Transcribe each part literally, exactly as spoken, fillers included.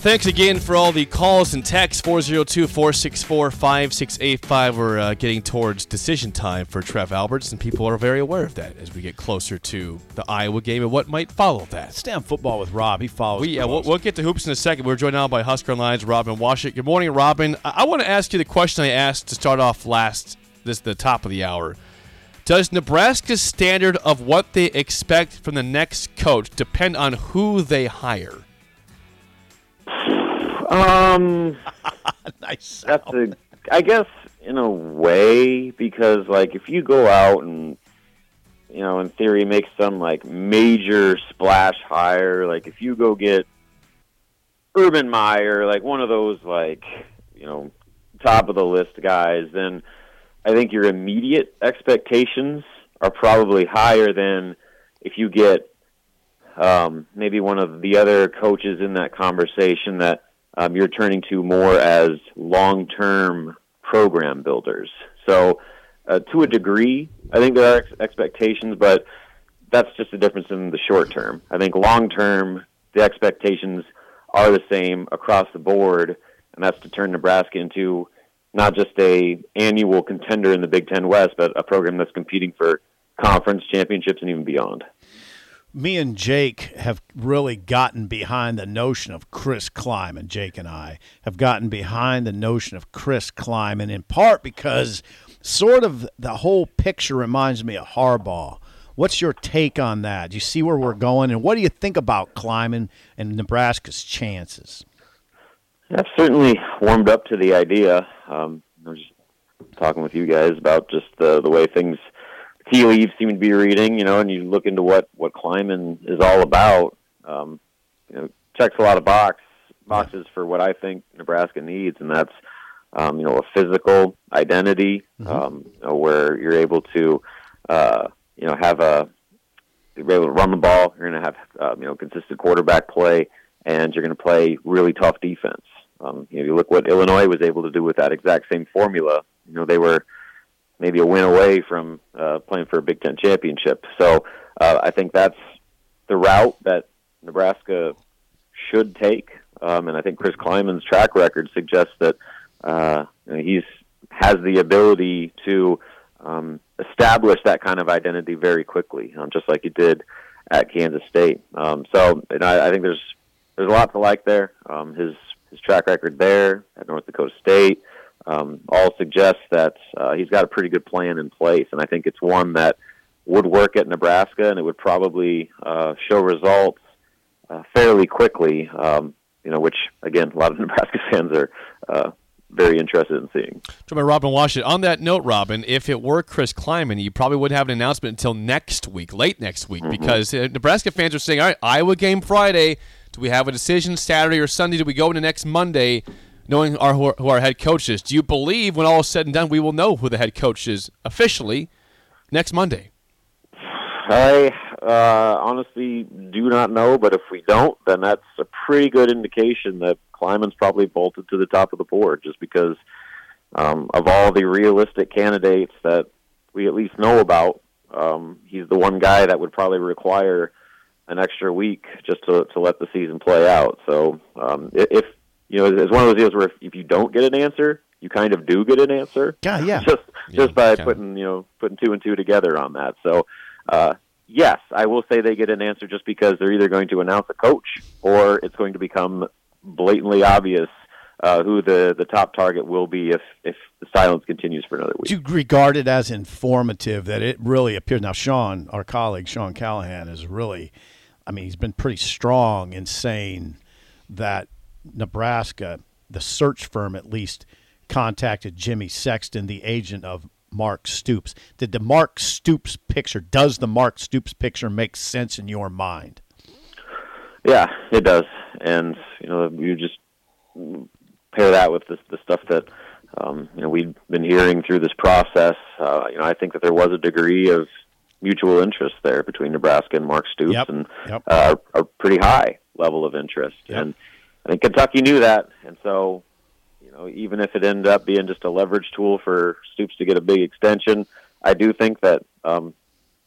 Thanks again for all the calls and texts, four oh two, four six four, five six eight five. We're uh, getting towards decision time for Trev Alberts, and people are very aware of that as we get closer to the Iowa game and what might follow that. Stay on football with Rob. He follows. We, yeah, we'll, we'll get to hoops in a second. We're joined now by Husker Line's Robin Washut. Good morning, Robin. I, I want to ask you the question I asked to start off last, this the top of the hour. Does Nebraska's standard of what they expect from the next coach depend on who they hire? Um, nice. That's a, I guess in a way, because like if you go out and, you know, in theory make some like major splash hire, like if you go get Urban Meyer, like one of those like, you know, top of the list guys, then I think your immediate expectations are probably higher than if you get um, maybe one of the other coaches in that conversation that Um, you're turning to more as long-term program builders. So uh, to a degree, I think there are ex- expectations, but that's just the difference in the short term. I think long-term, the expectations are the same across the board, and that's to turn Nebraska into not just a annual contender in the Big Ten West, but a program that's competing for conference championships and even beyond. Me and Jake have really gotten behind the notion of Chris Klieman. Jake and I have gotten behind the notion of Chris Klieman, in part because sort of the whole picture reminds me of Harbaugh. What's your take on that? Do you see where we're going? And what do you think about Klieman and Nebraska's chances? I've certainly warmed up to the idea. Um, I was just talking with you guys about just the, the way things – tea leaves seem to be reading, you know, and you look into what, what Klieman is all about. Um, you know, checks a lot of box boxes for what I think Nebraska needs, and that's, um, you know, a physical identity, mm-hmm. um, you know, where you're able to, uh, you know, have a you're able to run the ball. You're going to have, uh, you know, consistent quarterback play, and you're going to play really tough defense. Um, you know, you look what Illinois was able to do with that exact same formula. You know, they were maybe a win away from uh, playing for a Big Ten championship. So uh, I think that's the route that Nebraska should take. Um, and I think Chris Klieman's track record suggests that uh, he's has the ability to um, establish that kind of identity very quickly, um, just like he did at Kansas State. Um, so and I, I think there's there's a lot to like there. Um, his, his track record there at North Dakota State, Um, all suggests that uh, he's got a pretty good plan in place, and I think it's one that would work at Nebraska, and it would probably uh, show results uh, fairly quickly, um, you know, which, again, a lot of Nebraska fans are uh, very interested in seeing. To Robin Washut, on that note, Robin, if it were Chris Klieman, you probably wouldn't have an announcement until next week, late next week, mm-hmm. because uh, Nebraska fans are saying, all right, Iowa game Friday, do we have a decision Saturday or Sunday? Do we go into next Monday? Knowing our, who our head coach is, do you believe when all is said and done we will know who the head coach is officially next Monday? I uh, honestly do not know, but if we don't, then that's a pretty good indication that Klieman's probably bolted to the top of the board just because um, of all the realistic candidates that we at least know about. Um, he's the one guy that would probably require an extra week just to, to let the season play out. So um, if You know, it's one of those deals where if, if you don't get an answer, you kind of do get an answer. Yeah, yeah. Just just yeah, by yeah. putting you know putting two and two together on that. So, uh, yes, I will say they get an answer just because they're either going to announce a coach or it's going to become blatantly obvious uh, who the, the top target will be if, if the silence continues for another week. Do you regard it as informative that it really appears? Now, Sean, our colleague, Sean Callahan, is really, I mean, he's been pretty strong in saying that Nebraska, the search firm at least, contacted Jimmy Sexton, the agent of Mark Stoops. Did the Mark Stoops picture, does the Mark Stoops picture make sense in your mind? Yeah, it does. And, you know, you just pair that with the, the stuff that, um, you know, we've been hearing through this process. Uh, you know, I think that there was a degree of mutual interest there between Nebraska and Mark Stoops, yep, and yep. Uh, a pretty high level of interest. Yep. And I think Kentucky knew that. And so, you know, even if it ended up being just a leverage tool for Stoops to get a big extension, I do think that, um,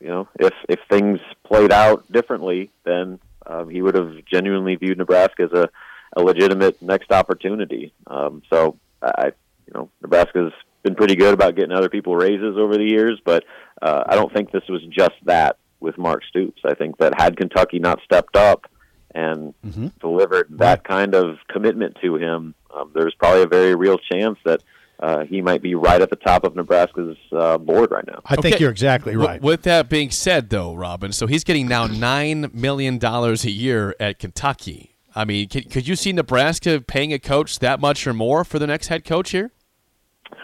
you know, if if things played out differently, then um, he would have genuinely viewed Nebraska as a, a legitimate next opportunity. Um, so, I, you know, Nebraska's been pretty good about getting other people raises over the years, but uh, I don't think this was just that with Mark Stoops. I think that had Kentucky not stepped up and mm-hmm. delivered that kind of commitment to him, um, there's probably a very real chance that uh, he might be right at the top of Nebraska's uh, board right now. I okay. think you're exactly right. With that being said, though, Robin, so he's getting now nine million dollars a year at Kentucky. I mean, could, could you see Nebraska paying a coach that much or more for the next head coach here?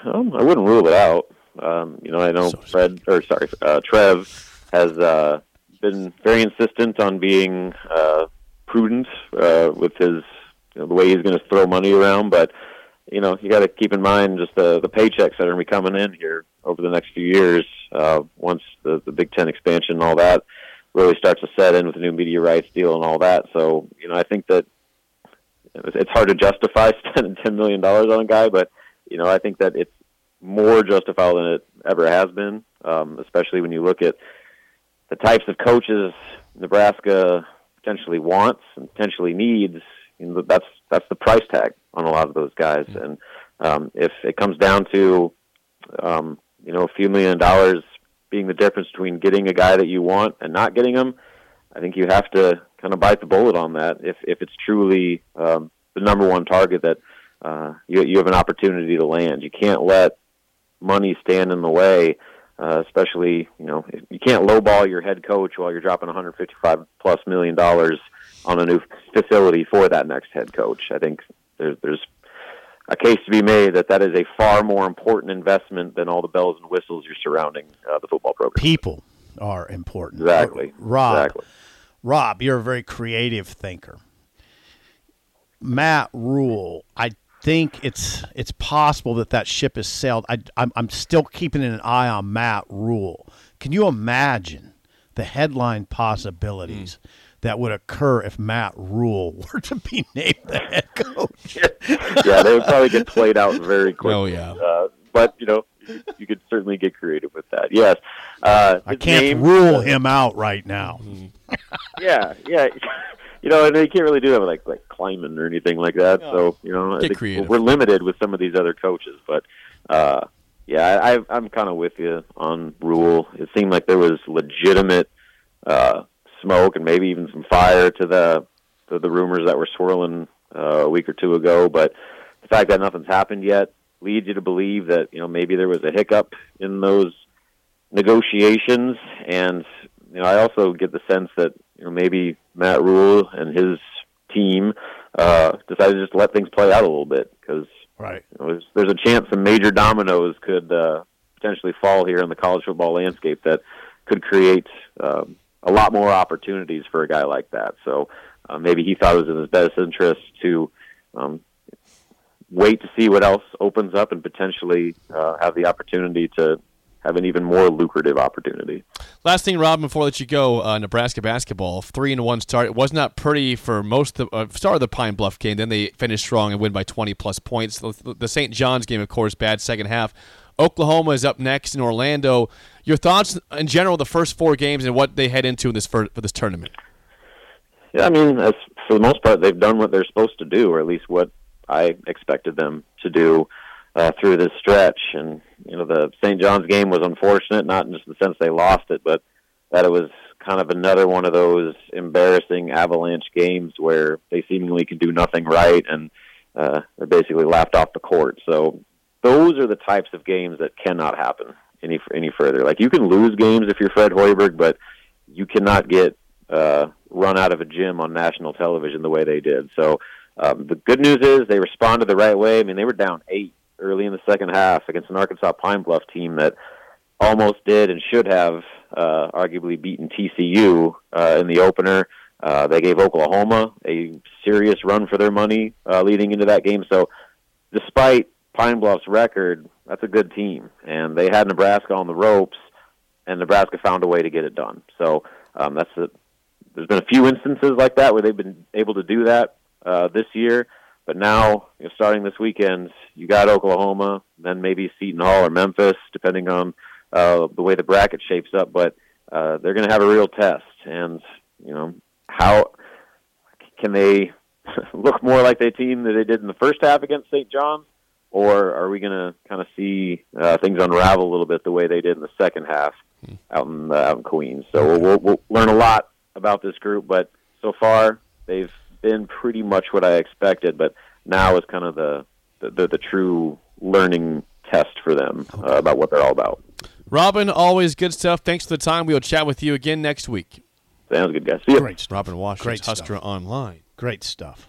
Um, I wouldn't rule it out. Um, you know, I know so Fred, or sorry, uh, Trev has uh, been very insistent on being uh, prudent uh, with his you know, the way he's going to throw money around, but you know you got to keep in mind just the the paychecks that are going to be coming in here over the next few years. Uh, once the, the Big Ten expansion and all that really starts to set in with the new media rights deal and all that, so you know I think that it's hard to justify spending ten million dollars on a guy, but you know I think that it's more justifiable than it ever has been, um, especially when you look at the types of coaches Nebraska potentially wants and potentially needs. You know, that's that's the price tag on a lot of those guys, and um, if it comes down to um, you know a few million dollars being the difference between getting a guy that you want and not getting him, I think you have to kind of bite the bullet on that. If if it's truly um, the number one target that uh, you you have an opportunity to land, you can't let money stand in the way. Uh, especially, you know, you can't lowball your head coach while you're dropping one hundred fifty-five plus million dollars on a new facility for that next head coach. I think there's, there's a case to be made that that is a far more important investment than all the bells and whistles you're surrounding uh, the football program. People are important. Exactly. Rob, exactly. Rob, you're a very creative thinker. Matt Rhule, I think it's it's possible that that ship has sailed. I, I'm, I'm still keeping an eye on Matt Rhule. Can you imagine the headline possibilities mm. that would occur if Matt Rhule were to be named the head coach? Yeah, they would probably get played out very quickly. Oh, yeah. Uh, but, you know, you, you could certainly get creative with that. Yes. Uh, I can't name, rule uh, him out right now. yeah, yeah. You know, and they can't really do that with like like Klieman or anything like that. Yeah. So you know, I think we're limited with some of these other coaches. But uh, yeah, I, I'm kind of with you on Rhule. It seemed like there was legitimate uh, smoke and maybe even some fire to the to the rumors that were swirling uh, a week or two ago. But the fact that nothing's happened yet leads you to believe that you know maybe there was a hiccup in those negotiations. And you know, I also get the sense that you know maybe Matt Rhule and his team uh, decided to just let things play out a little bit because right. you know, there's, there's a chance some major dominoes could uh, potentially fall here in the college football landscape that could create um, a lot more opportunities for a guy like that. So uh, maybe he thought it was in his best interest to um, wait to see what else opens up and potentially uh, have the opportunity to have an even more lucrative opportunity. Last thing, Rob, before I let you go, uh, Nebraska basketball, three and one start. It was not pretty for most of the uh, start of the Pine Bluff game. Then they finished strong and win by twenty plus points. The, the Saint John's game, of course, bad second half. Oklahoma is up next in Orlando. Your thoughts in general, the first four games and what they head into in this for, for this tournament? Yeah, I mean, as, for the most part, they've done what they're supposed to do, or at least what I expected them to do. Uh, through this stretch, and you know the Saint John's game was unfortunate, not in just the sense they lost it, but that it was kind of another one of those embarrassing Avalanche games where they seemingly can do nothing right, and uh, are basically laughed off the court. So those are the types of games that cannot happen any any further. Like, you can lose games if you're Fred Hoiberg, but you cannot get uh, run out of a gym on national television the way they did. So um, the good news is they responded the right way. I mean, they were down eight early in the second half against an Arkansas Pine Bluff team that almost did and should have uh, arguably beaten T C U uh, in the opener. Uh, they gave Oklahoma a serious run for their money uh, leading into that game. So despite Pine Bluff's record, that's a good team. And they had Nebraska on the ropes, and Nebraska found a way to get it done. So um, that's a, there's been a few instances like that where they've been able to do that uh, this year. But now, you know, starting this weekend, you got Oklahoma, then maybe Seton Hall or Memphis, depending on uh, the way the bracket shapes up. But uh, they're going to have a real test. And, you know, how can they look more like the team that they did in the first half against Saint John's? Or are we going to kind of see uh, things unravel a little bit the way they did in the second half out in, uh, out in Queens? So we'll, we'll, we'll learn a lot about this group, but so far they've been pretty much what I expected, but now is kind of the the, the, the true learning test for them uh, about what they're all about. Robin, always good stuff. Thanks for the time. We'll chat with you again next week. Sounds good, guys. See you. Great stuff. Robin Washut, Husker Online. Great stuff.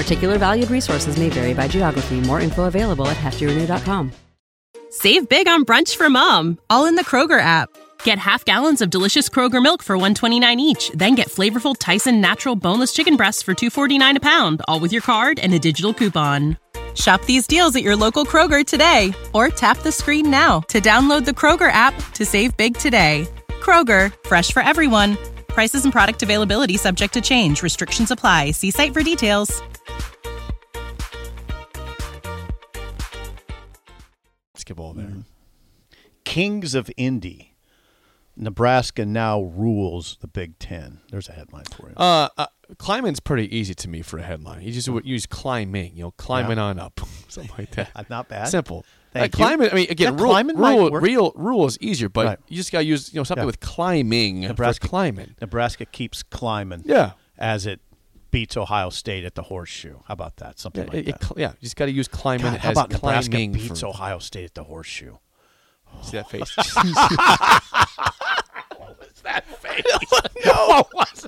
Particular valued resources may vary by geography. More info available at hefty renew dot com. Save big on brunch for mom, all in the Kroger app. Get half gallons of delicious Kroger milk for one dollar and twenty-nine cents each. Then get flavorful Tyson natural boneless chicken breasts for two dollars and forty-nine cents a pound, all with your card and a digital coupon. Shop these deals at your local Kroger today, or tap the screen now to download the Kroger app to save big today. Kroger, fresh for everyone. Prices and product availability subject to change. Restrictions apply. See site for details. Basketball there. Mm. Kings of Indy. Nebraska now rules the Big Ten. There's a headline for you. Uh, uh, climbing's pretty easy to me for a headline. You just would use climbing, you know, climbing yeah. on up, something like that. Not bad. Simple. Like climbing, I mean, again, yeah, rule, rule, real, rule is easier, but right. you just got to use, you know, something yeah. with climbing. Nebraska climbing. Nebraska keeps climbing. Yeah. As it beats Ohio State at the Horseshoe. How about that? Something yeah, like it, that. Yeah, you just got to use climbing God, as how about Nebraska beats for... Ohio State at the Horseshoe? Oh. See that face? What was that face? No, what was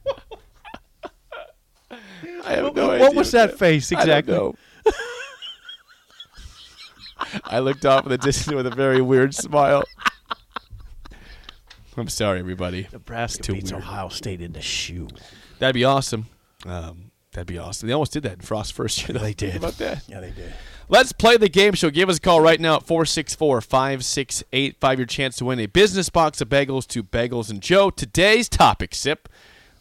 that? I have what, no what idea. What was that, that face exactly? I, I looked off in the distance with a very weird smile. I'm sorry, everybody. Nebraska beats weird. Ohio State in the shoe. That'd be awesome. Um, that'd be awesome. They almost did that in Frost's first year. Though. They did. Think about that. Yeah, they did. Let's play the game show. Give us a call right now at four six four, five six eight five. Your chance to win a business box of bagels to Bagels and Joe. Today's topic, Sip.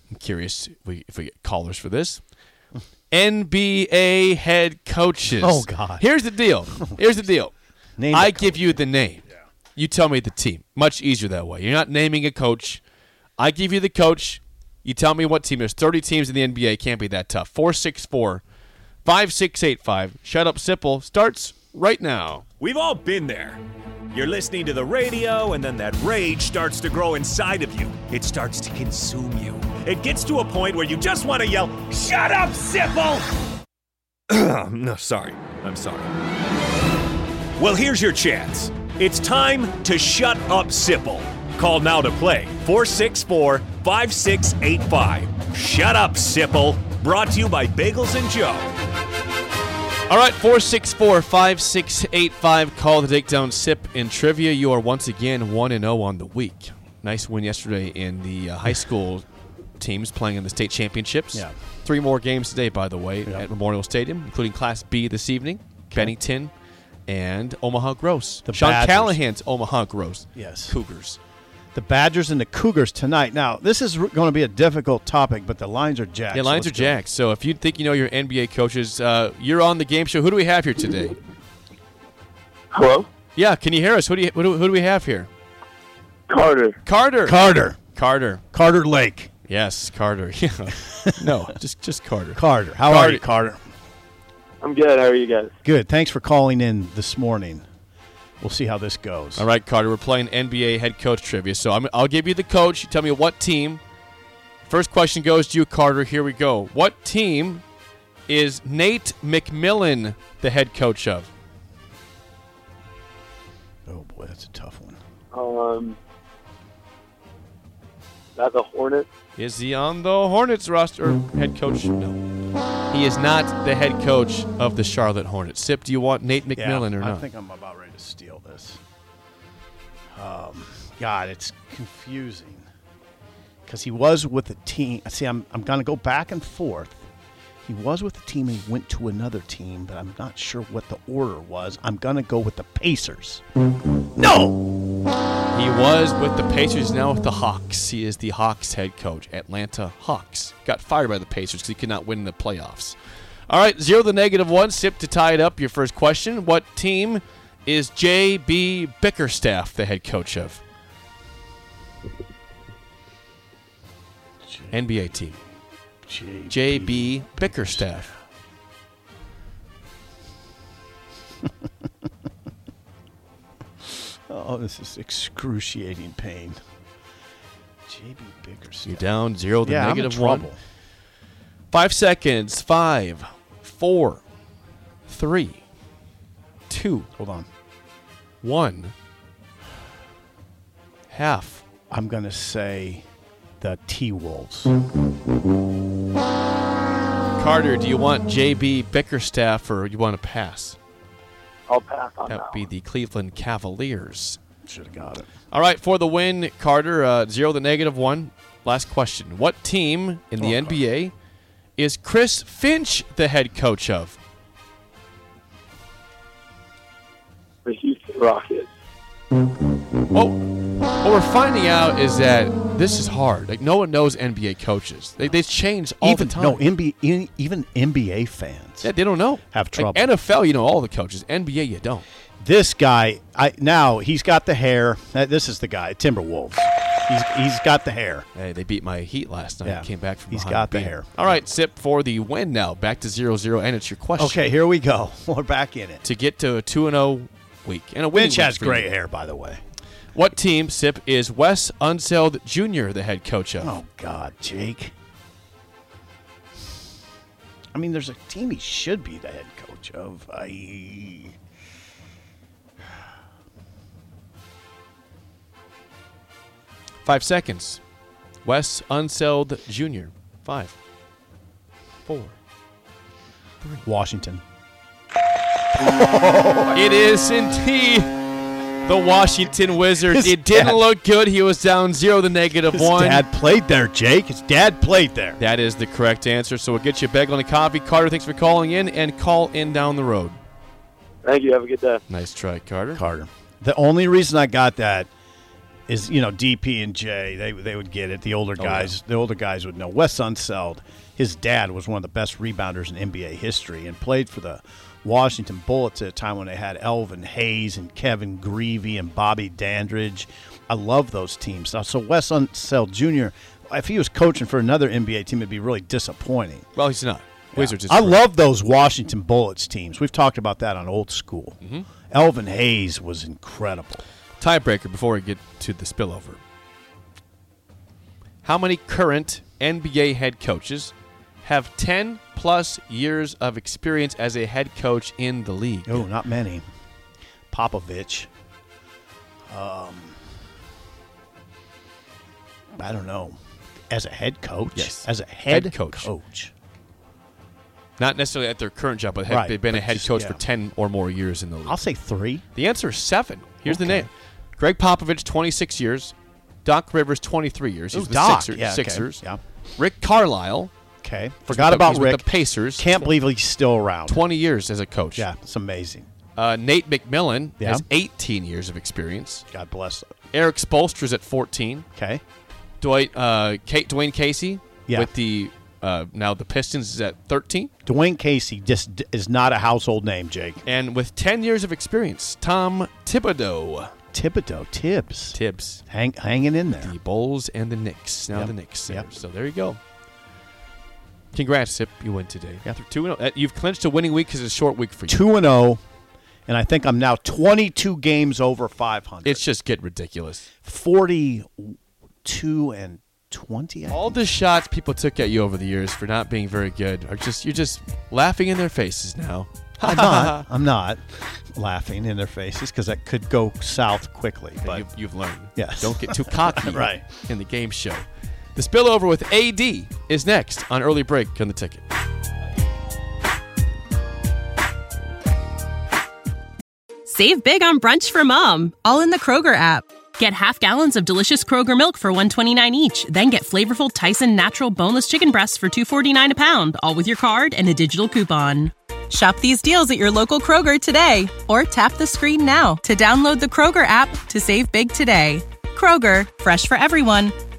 I'm curious if we, if we get callers for this. N B A head coaches. Oh, God. Here's the deal. Here's the deal. Name I give coach. You the name. You tell me the team. Much easier that way. You're not naming a coach. I give you the coach. You tell me what team. There's thirty teams in the N B A. It can't be that tough. four six four, five six eight five. Shut Up Sipple starts right now. We've all been there. You're listening to the radio, and then that rage starts to grow inside of you. It starts to consume you. It gets to a point where you just want to yell, "Shut up, Sipple!" No, sorry. I'm sorry. Well, here's your chance. It's time to Shut Up Sipple. Call now to play four six four, five six eight five. Shut Up Sipple. Brought to you by Bagels and Joe. All right, four six four, five six eight five. Call to take down Sip in trivia. You are once again one and oh on the week. Nice win yesterday in the uh, high school teams playing in the state championships. Yeah. Three more games today, by the way, yeah. at Memorial Stadium, including Class B this evening, okay. Bennington. And Omaha Gross. The Sean Badgers. Callahan's Omaha Gross. Yes. Cougars. the Badgers and the Cougars tonight. Now, this is re- going to be a difficult topic, but the lines are jacked. Yeah, lines so are jacked. So if you think you know your N B A coaches, uh, you're on the game show. Who do we have here today? Hello? Yeah, can you hear us? Who do, you, who do, who do we have here? Carter. Carter. Carter. Carter. Carter Lake. Yes, Carter. no, just just Carter. Carter. How Carter. are you, Carter? I'm good. How are you guys? Good. Thanks for calling in this morning. We'll see how this goes. All right, Carter. We're playing N B A head coach trivia. So I'm, I'll give you the coach. You tell me what team. First question goes to you, Carter. Here we go. What team is Nate McMillan the head coach of? Oh, boy, that's a tough one. Um, that the Hornets? Is he on the Hornets roster? Head coach? No. He is not the head coach of the Charlotte Hornets. Sip, do you want Nate McMillan yeah, or not? I think I'm about ready to steal this. Um, God, it's confusing because he was with a team. See, I'm I'm going to go back and forth. He was with a team and he went to another team, but I'm not sure what the order was. I'm going to go with the Pacers. No! He was with the Pacers, now with the Hawks. He is the Hawks head coach, Atlanta Hawks. Got fired by the Pacers because he could not win in the playoffs. All right, zero to negative one. Sip to tie it up. Your first question. What team is J B. Bickerstaff the head coach of? N B A team. J B. Bickerstaff. oh, this is excruciating pain. J B. Bickerstaff. You're down zero to yeah, negative I'm in trouble. One. Five seconds. Five, four, three, two. Hold on. One. Half. I'm going to say the T-Wolves. Carter, do you want J B. Bickerstaff or you want to pass? I'll pass on that. That would be the Cleveland Cavaliers. Should have got it. All right, for the win, Carter, uh, zero to negative one. Last question. What team in the oh, N B A Carter. Is Chris Finch the head coach of? The Houston Rockets. Oh. What we're finding out is that this is hard. Like, no one knows N B A coaches. They they change all even, the time. No, N B A, even N B A fans. Yeah, they don't know. Have trouble. Like N F L, you know all the coaches. N B A, you don't. This guy, I now he's got the hair. This is the guy, Timberwolves. He's he's got the hair. Hey, they beat my Heat last night. Yeah. Came back from. He's got the beat. Hair. All right, Sip for the win now. Back to zero zero, and it's your question. Okay, here we go. We're back in it to get to a two and zero week and a winning. Finch has gray you. Hair, by the way. What team, Sip, is Wes Unseld Junior the head coach of? Oh, God, Jake. I mean, there's a team he should be the head coach of. I... Five seconds. Wes Unseld Junior Five. Four. Three. Washington. It is indeed. The Washington Wizards. His it didn't dad. Look good. He was down zero to negative His one. His dad played there, Jake. His dad played there. That is the correct answer. So we'll get you a bagel and a coffee. Carter, thanks for calling in, and call in down the road. Thank you. Have a good day. Nice try, Carter. Carter. The only reason I got that is, you know, D P and J, they they would get it. The older oh, guys, yeah. the older guys would know. Wes Unseld, his dad was one of the best rebounders in N B A history and played for the Washington Bullets at a time when they had Elvin Hayes and Kevin Greavy and Bobby Dandridge. I love those teams. So Wes Unseld Junior, if he was coaching for another N B A team, it'd be really disappointing. Well, he's not. Yeah. Wizards is I great. Love those Washington Bullets teams. We've talked about that on Old School. Mm-hmm. Elvin Hayes was incredible. Tiebreaker before we get to the spillover. How many current N B A head coaches have ten-plus years of experience as a head coach in the league? Oh, not many. Popovich. Um, I don't know. As a head coach? Yes. As a head, head coach. coach. Not necessarily at their current job, but have right. been but a head just, coach yeah. for ten or more years in the league. I'll say three. The answer is seven. Here's okay. the name. Greg Popovich, twenty-six years. Doc Rivers, twenty-three years. He's Ooh, with Doc. the Sixer, yeah, Sixers. Okay. Yeah. Rick Carlisle. Okay. Forgot about Rick. With the Pacers. Can't believe he's still around. twenty years as a coach. Yeah, it's amazing. Uh, Nate McMillan yeah. has eighteen years of experience. God bless. Eric Spoelstra's at fourteen. Okay. Dwight, uh, Kate, Dwayne Casey yeah. with the uh, now the Pistons is at thirteen. Dwayne Casey just d- is not a household name, Jake. And with ten years of experience, Tom Thibodeau. Thibodeau, Tibbs. Tibbs. Hang, hanging in there. The Bulls and the Knicks. Now yep. the Knicks. Yep. So there you go. Congrats, Sip. You win today. After two and oh, you've clinched a winning week because it's a short week for you. two and oh And I think I'm now twenty-two games over five hundred. It's just getting ridiculous. forty-two and twenty. I All think. The shots people took at you over the years for not being very good are just you're just laughing in their faces now. I'm not. I'm not laughing in their faces because that could go south quickly. But you've, you've learned. Yes. Don't get too cocky right. in the game show. The Spillover with A D is next on Early Break on the Ticket. Save big on brunch for mom, all in the Kroger app. Get half gallons of delicious Kroger milk for one dollar and twenty-nine cents each. Then get flavorful Tyson Natural Boneless Chicken Breasts for two dollars and forty-nine cents a pound, all with your card and a digital coupon. Shop these deals at your local Kroger today, or tap the screen now to download the Kroger app to save big today. Kroger, fresh for everyone.